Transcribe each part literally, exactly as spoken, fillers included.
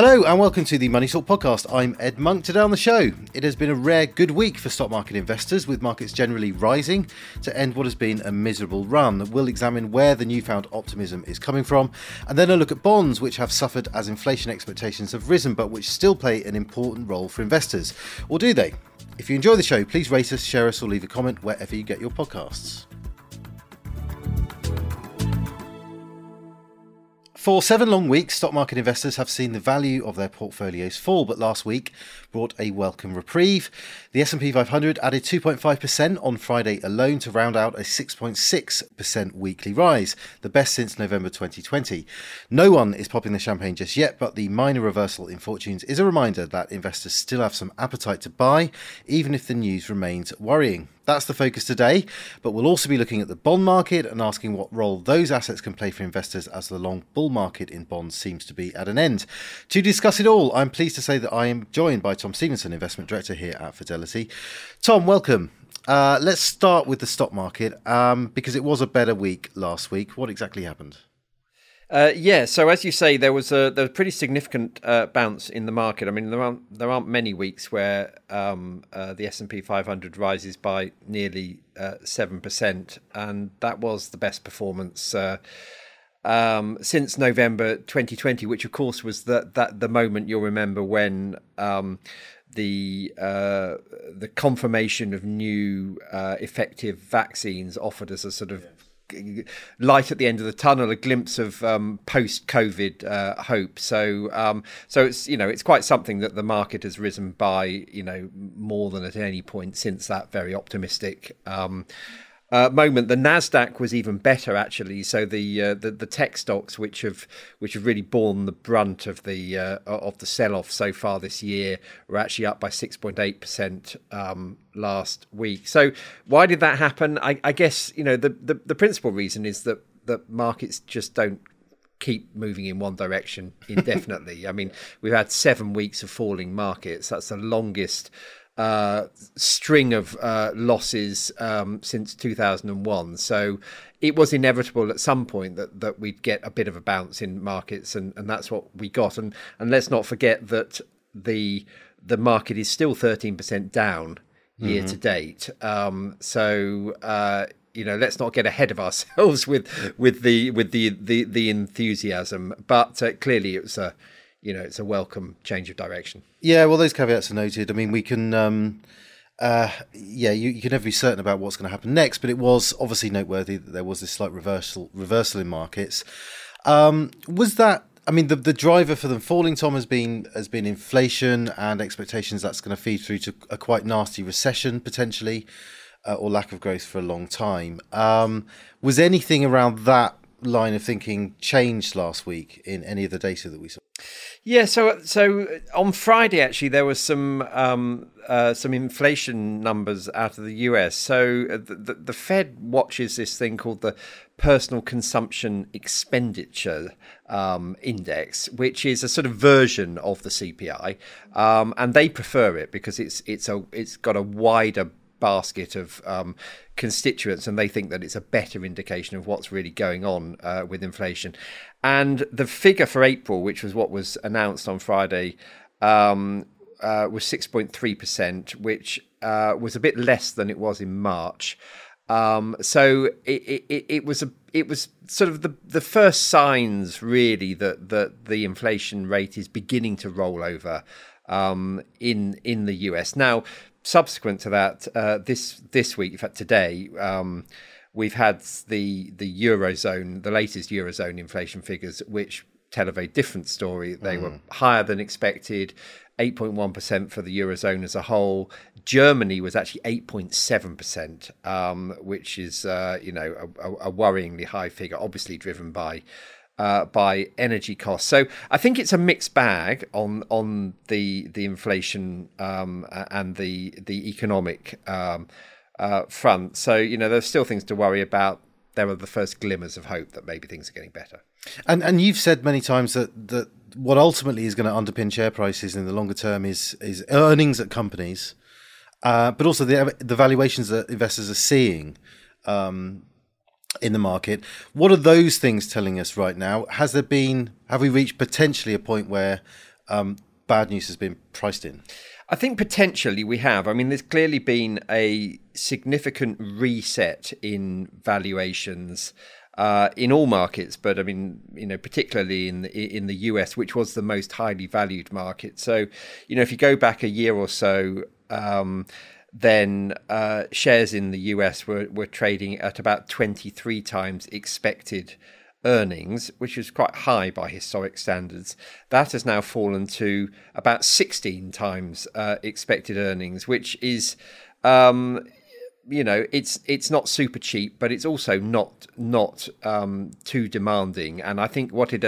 Hello and welcome to the Money Talk podcast. I'm Ed Monk. Today on the show, it has been a rare good week for stock market investors, with markets generally rising to end what has been a miserable run. We'll examine where the newfound optimism is coming from, and then a look at bonds, which have suffered as inflation expectations have risen, but which still play an important role for investors. Or do they? If you enjoy the show, please rate us, share us, or leave a comment wherever you get your podcasts. For seven long weeks, stock market investors have seen the value of their portfolios fall, but last week brought a welcome reprieve. The S and P five hundred added two point five percent on Friday alone to round out a six point six percent weekly rise, the best since November twenty twenty. No one is popping the champagne just yet, but the minor reversal in fortunes is a reminder that investors still have some appetite to buy, even if the news remains worrying. That's the focus today, but we'll also be looking at the bond market and asking what role those assets can play for investors as the long bull market in bonds seems to be at an end. To discuss it all, I'm pleased to say that I am joined by Tom Stevenson, Investment Director here at Fidelity. Tom, welcome. Uh, let's start with the stock market um, because it was a better week last week. What exactly happened? Uh, yeah, so as you say, there was a there was a pretty significant uh, bounce in the market. I mean, there aren't there aren't many weeks where um, uh, the S and P five hundred rises by nearly seven percent, and that was the best performance uh, um, since November twenty twenty, which of course was that that the moment you'll remember when um, the uh, the confirmation of new uh, effective vaccines offered us a sort of. Yeah. light at the end of the tunnel, a glimpse of um, post-COVID uh, hope. So, um, so it's you know it's quite something that the market has risen by you know more than at any point since that very optimistic um, uh, moment. The Nasdaq was even better actually. So the uh, the, the tech stocks, which have which have really borne the brunt of the uh, of the sell-off so far this year, were actually up by six point eight percent. Um, last week. So why did that happen? I, I guess, you know, the, the, the principal reason is that the markets just don't keep moving in one direction indefinitely. I mean, we've had seven weeks of falling markets. That's the longest uh, string of uh, losses um, since two thousand one. So it was inevitable at some point that, that we'd get a bit of a bounce in markets, and, and that's what we got. And, and let's not forget that the the market is still thirteen percent down year to date. Um, so, uh, you know, let's not get ahead of ourselves with with the with the the, the enthusiasm. But uh, clearly, it was a, you know, it's a welcome change of direction. Yeah, well, those caveats are noted. I mean, we can, um, uh, yeah, you, you can never be certain about what's going to happen next. But it was obviously noteworthy that there was this slight reversal reversal in markets. Um, was that? I mean, the, the driver for them falling, Tom, has been has been inflation and expectations that's going to feed through to a quite nasty recession, potentially, uh, or lack of growth for a long time. Um, was anything around that line of thinking changed last week in any of the data that we saw? Yeah, so so on Friday, actually, there was some um, uh, some inflation numbers out of the U S. So the, the, the Fed watches this thing called the Personal Consumption Expenditure um, Index, which is a sort of version of the C P I, um, and they prefer it because it's it's a it's got a wider basket of um, constituents, and they think that it's a better indication of what's really going on uh, with inflation. And the figure for April, which was what was announced on Friday, um, uh, was six point three percent, which uh, was a bit less than it was in March. Um, so it, it, it was a, it was sort of the, the first signs really that, that the inflation rate is beginning to roll over um, in in the U S. Now, subsequent to that, uh, this this week, in fact today, um, we've had the the Eurozone, the latest Eurozone inflation figures, which tell of a different story. They mm. were higher than expected. eight point one percent for the Eurozone as a whole. Germany was actually eight point seven percent, um, which is, uh, you know, a, a worryingly high figure, obviously driven by uh, by energy costs. So I think it's a mixed bag on on the the inflation um, and the the economic um, uh, front. So, you know, there's still things to worry about. There are the first glimmers of hope that maybe things are getting better. And and you've said many times that that what ultimately is going to underpin share prices in the longer term is is earnings at companies, uh, but also the the valuations that investors are seeing um, in the market. What are those things telling us right now? Has there been have we reached potentially a point where um, bad news has been priced in? I think potentially we have. I mean, there's clearly been a significant reset in valuations uh, in all markets, but I mean, you know, particularly in the, in the U S, which was the most highly valued market. So, you know, if you go back a year or so, um, then uh, shares in the U S were, were trading at about twenty-three times expected earnings, which was quite high by historic standards. That has now fallen to about sixteen times uh, expected earnings, which is, um, you know, it's it's not super cheap, but it's also not not um, too demanding. And I think what it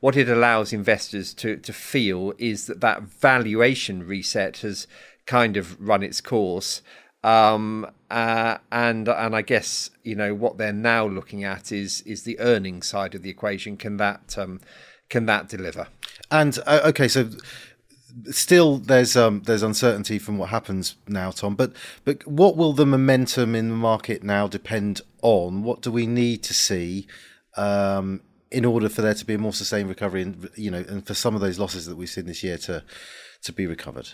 what it allows investors to to feel is that that valuation reset has kind of run its course. Um, uh, and and I guess, you know, what they're now looking at is is the earnings side of the equation. Can that um, can that deliver? And uh, okay, so still there's um, there's uncertainty from what happens now, Tom. But but what will the momentum in the market now depend on? What do we need to see um, in order for there to be a more sustained recovery, and, you know, and for some of those losses that we've seen this year to to be recovered?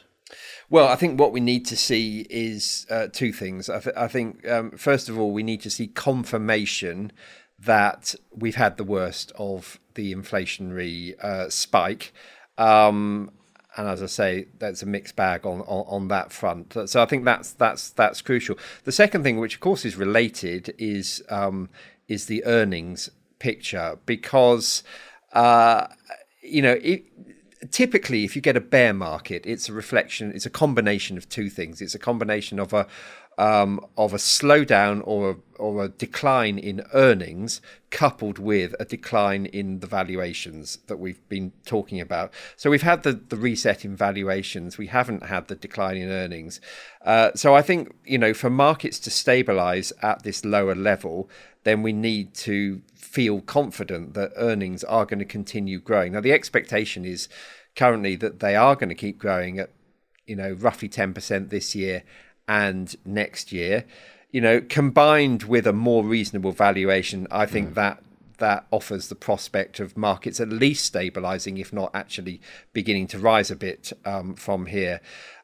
Well, I think what we need to see is uh, two things. I, th- I think, um, first of all, we need to see confirmation that we've had the worst of the inflationary uh, spike. Um, and as I say, that's a mixed bag on, on, on that front. So I think that's that's that's crucial. The second thing, which of course is related, is um, is the earnings picture, because uh, you know it. Typically, if you get a bear market, it's a reflection, it's a combination of two things. It's a combination of a um, of a slowdown or a, or a decline in earnings, coupled with a decline in the valuations that we've been talking about. So we've had the, the reset in valuations. We haven't had the decline in earnings. Uh, so I think, you know, for markets to stabilise at this lower level, then we need to feel confident that earnings are going to continue growing. Now, the expectation is currently that they are going to keep growing at, you know, roughly ten percent this year and next year. You know, combined with a more reasonable valuation, I think mm. that that offers the prospect of markets at least stabilizing, if not actually beginning to rise a bit um, from here.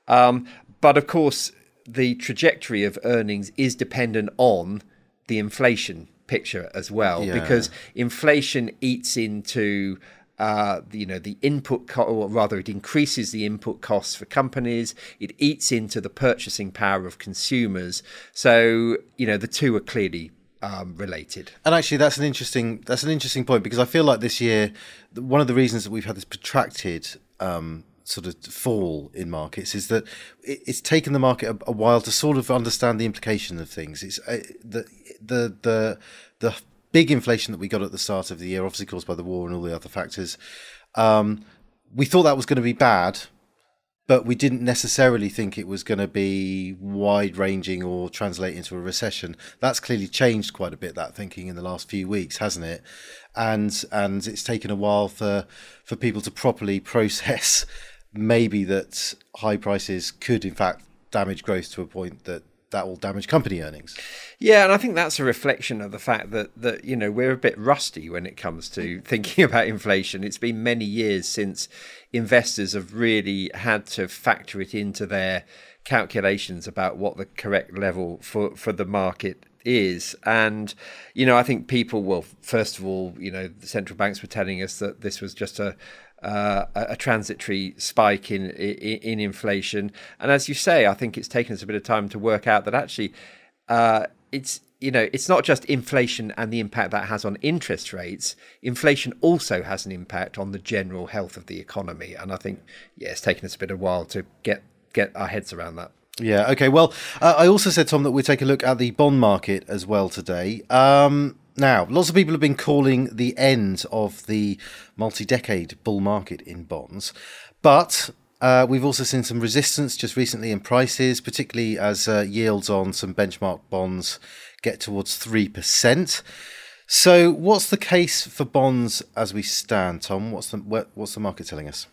Um, but of course, the trajectory of earnings is dependent on the inflation picture as well, yeah. because inflation eats into uh, you know, the input co- or rather it increases the input costs for companies. It eats into the purchasing power of consumers. So, you know, the two are clearly um, related. And actually, that's an interesting that's an interesting point, because I feel like this year, one of the reasons that we've had this protracted um sort of fall in markets is that it's taken the market a, a while to sort of understand the implication of things. It's uh, the the the the big inflation that we got at the start of the year, obviously caused by the war and all the other factors. Um, we thought that was going to be bad, but we didn't necessarily think it was going to be wide-ranging or translate into a recession. That's clearly changed quite a bit, that thinking, in the last few weeks, hasn't it? And and it's taken a while for for people to properly process. Maybe that high prices could, in fact, damage growth to a point that that will damage company earnings. Yeah, and I think that's a reflection of the fact that, that you know, we're a bit rusty when it comes to thinking about inflation. It's been many years since investors have really had to factor it into their calculations about what the correct level for, for the market is. And, you know, I think people will, first of all, you know, the central banks were telling us that this was just a Uh, a transitory spike in, in in inflation, and as you say, I think it's taken us a bit of time to work out that actually uh, it's you know it's not just inflation and the impact that has on interest rates. Inflation also has an impact on the general health of the economy, and I think yeah, it's taken us a bit of a while to get get our heads around that. Yeah. Okay. Well, uh, I also said, Tom, that we'd take a look at the bond market as well today. Um, Now, lots of people have been calling the end of the multi-decade bull market in bonds, but uh, we've also seen some resistance just recently in prices, particularly as uh, yields on some benchmark bonds get towards three percent. So what's the case for bonds as we stand, Tom? What's the, what's the market telling us?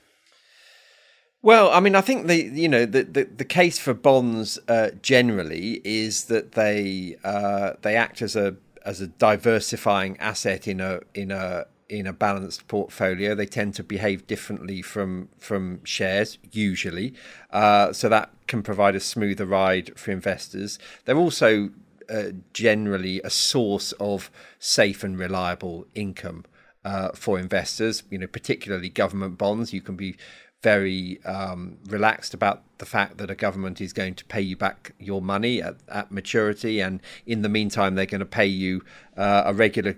Well, I mean, I think the you know the, the, the case for bonds uh, generally is that they uh, they act as a as a diversifying asset in a in a in a balanced portfolio, they tend to behave differently from from shares usually, uh, so that can provide a smoother ride for investors. They're also uh, generally a source of safe and reliable income uh, for investors. You know, particularly government bonds, you can be very um, relaxed about the fact that a government is going to pay you back your money at, at maturity, and in the meantime they're going to pay you uh, a regular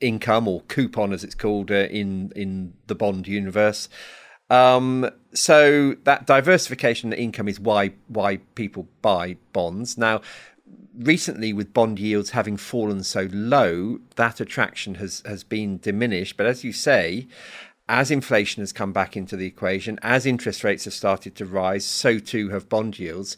income, or coupon as it's called uh, in in the bond universe. Um, so that diversification of income is why why people buy bonds. Now, recently, with bond yields having fallen so low, that attraction has has been diminished. But as you say, as inflation has come back into the equation, as interest rates have started to rise, so too have bond yields.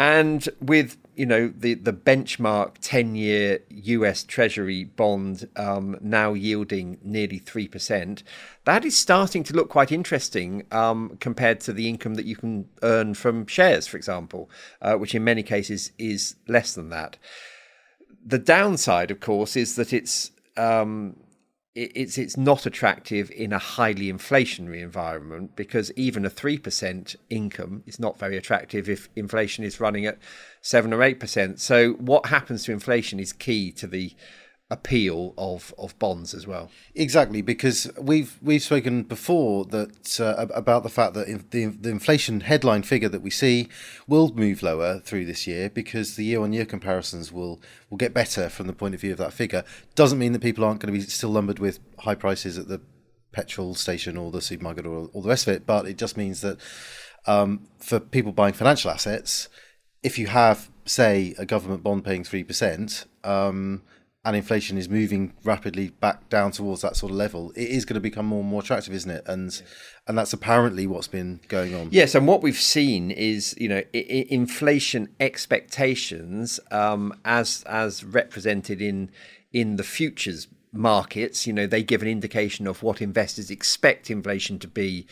And with, you know, the, the benchmark ten-year U S Treasury bond um, now yielding nearly three percent, that is starting to look quite interesting um, compared to the income that you can earn from shares, for example, uh, which in many cases is less than that. The downside, of course, is that it's... Um, It's it's not attractive in a highly inflationary environment, because even a three percent income is not very attractive if inflation is running at seven or eight percent. So what happens to inflation is key to the appeal of, of bonds as well. Exactly, because we've we've spoken before that uh, about the fact that the, the inflation headline figure that we see will move lower through this year, because the year-on-year comparisons will will get better from the point of view of that figure. Doesn't mean that people aren't going to be still lumbered with high prices at the petrol station or the supermarket or all the rest of it, but it just means that um, for people buying financial assets, if you have, say, a government bond paying three percent, um, and inflation is moving rapidly back down towards that sort of level, it is going to become more and more attractive, isn't it? And yeah. and that's apparently what's been going on. Yes, and what we've seen is, you know, I- inflation expectations um, as as represented in in the futures markets. You know, they give an indication of what investors expect inflation to be,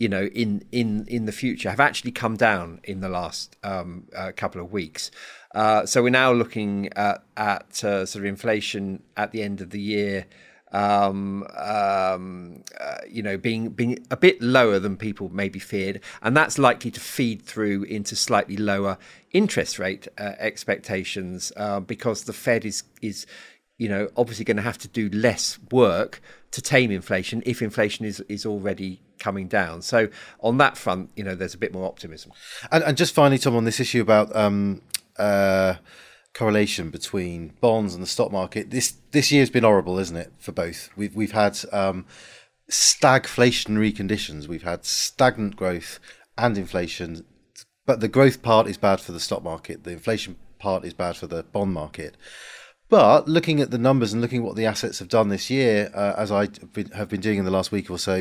you know, in in in the future, have actually come down in the last um, uh, couple of weeks. Uh, so we're now looking at, at uh, sort of inflation at the end of the year, um, um, uh, you know, being being a bit lower than people maybe feared. And that's likely to feed through into slightly lower interest rate uh, expectations uh, because the Fed is, is, you know, obviously going to have to do less work to tame inflation if inflation is, is already coming down. So on that front, you know, there's a bit more optimism. And, and just finally, Tom, on this issue about... Um Uh, correlation between bonds and the stock market. This this year's been horrible, isn't it? For both, we've we've had um, stagflationary conditions. We've had stagnant growth and inflation, but the growth part is bad for the stock market. The inflation part is bad for the bond market. But looking at the numbers and looking at what the assets have done this year, uh, as I have been doing in the last week or so,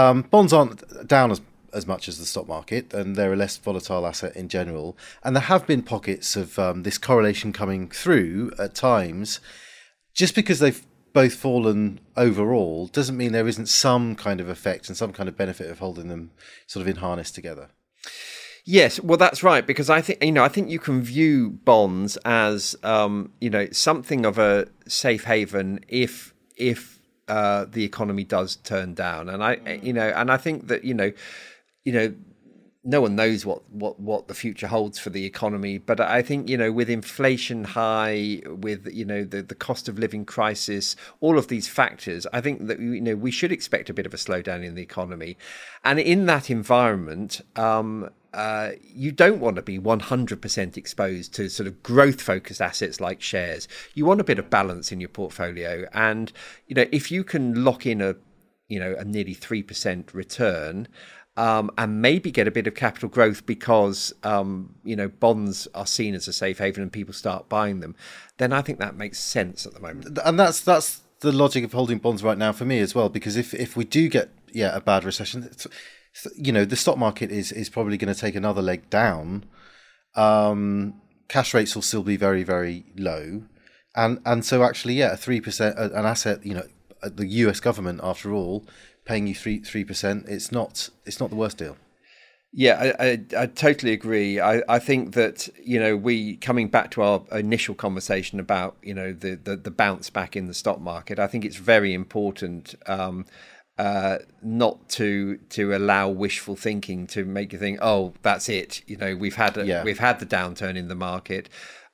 um, bonds aren't down as as much as the stock market, and they're a less volatile asset in general. And there have been pockets of um, this correlation coming through at times. Just because they've both fallen overall doesn't mean there isn't some kind of effect and some kind of benefit of holding them sort of in harness together. Yes, well, that's right, because I think, you know, I think you can view bonds as, um, you know, something of a safe haven if, if uh, the economy does turn down. And I, you know, and I think that, you know, you know, no one knows what, what, what the future holds for the economy. But I think, you know, with inflation high, with, you know, the, the cost of living crisis, all of these factors, I think that, you know, we should expect a bit of a slowdown in the economy. And in that environment, um, uh, you don't want to be one hundred percent exposed to sort of growth-focused assets like shares. You want a bit of balance in your portfolio. And, you know, if you can lock in a, you know, a nearly three percent return, Um, and maybe get a bit of capital growth because, um, you know, bonds are seen as a safe haven and people start buying them, then I think that makes sense at the moment. And that's that's the logic of holding bonds right now for me as well, because if, if we do get, yeah, a bad recession, it's, you know, the stock market is, is probably going to take another leg down. Um, cash rates will still be very, very low. And, and so actually, yeah, a three percent, an asset, you know, the U S government, after all, paying you three three percent, it's not it's not the worst deal. Yeah, I, I, I totally agree. I, I think that, you know, we coming back to our initial conversation about, you know, the, the, the bounce back in the stock market, I think it's very important um, uh, not to to allow wishful thinking to make you think, oh, that's it. You know, we've had a, yeah. we've had the downturn in the market.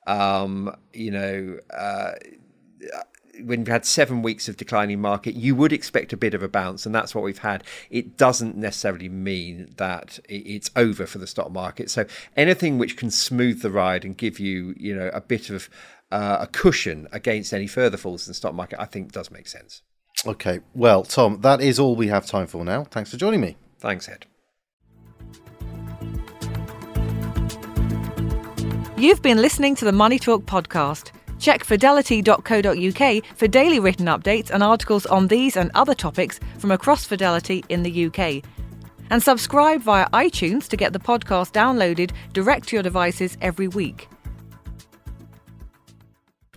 Um, you know, uh, when we've had seven weeks of declining market, you would expect a bit of a bounce, and that's what we've had. It doesn't necessarily mean that it's over for the stock market. So anything which can smooth the ride and give you, you know, a bit of uh, a cushion against any further falls in the stock market, I think does make sense. Okay. Well, Tom, that is all we have time for now. Thanks for joining me. Thanks, Ed. You've been listening to the Money Talk podcast. Check fidelity dot co dot U K for daily written updates and articles on these and other topics from across Fidelity in the U K. And subscribe via iTunes to get the podcast downloaded direct to your devices every week.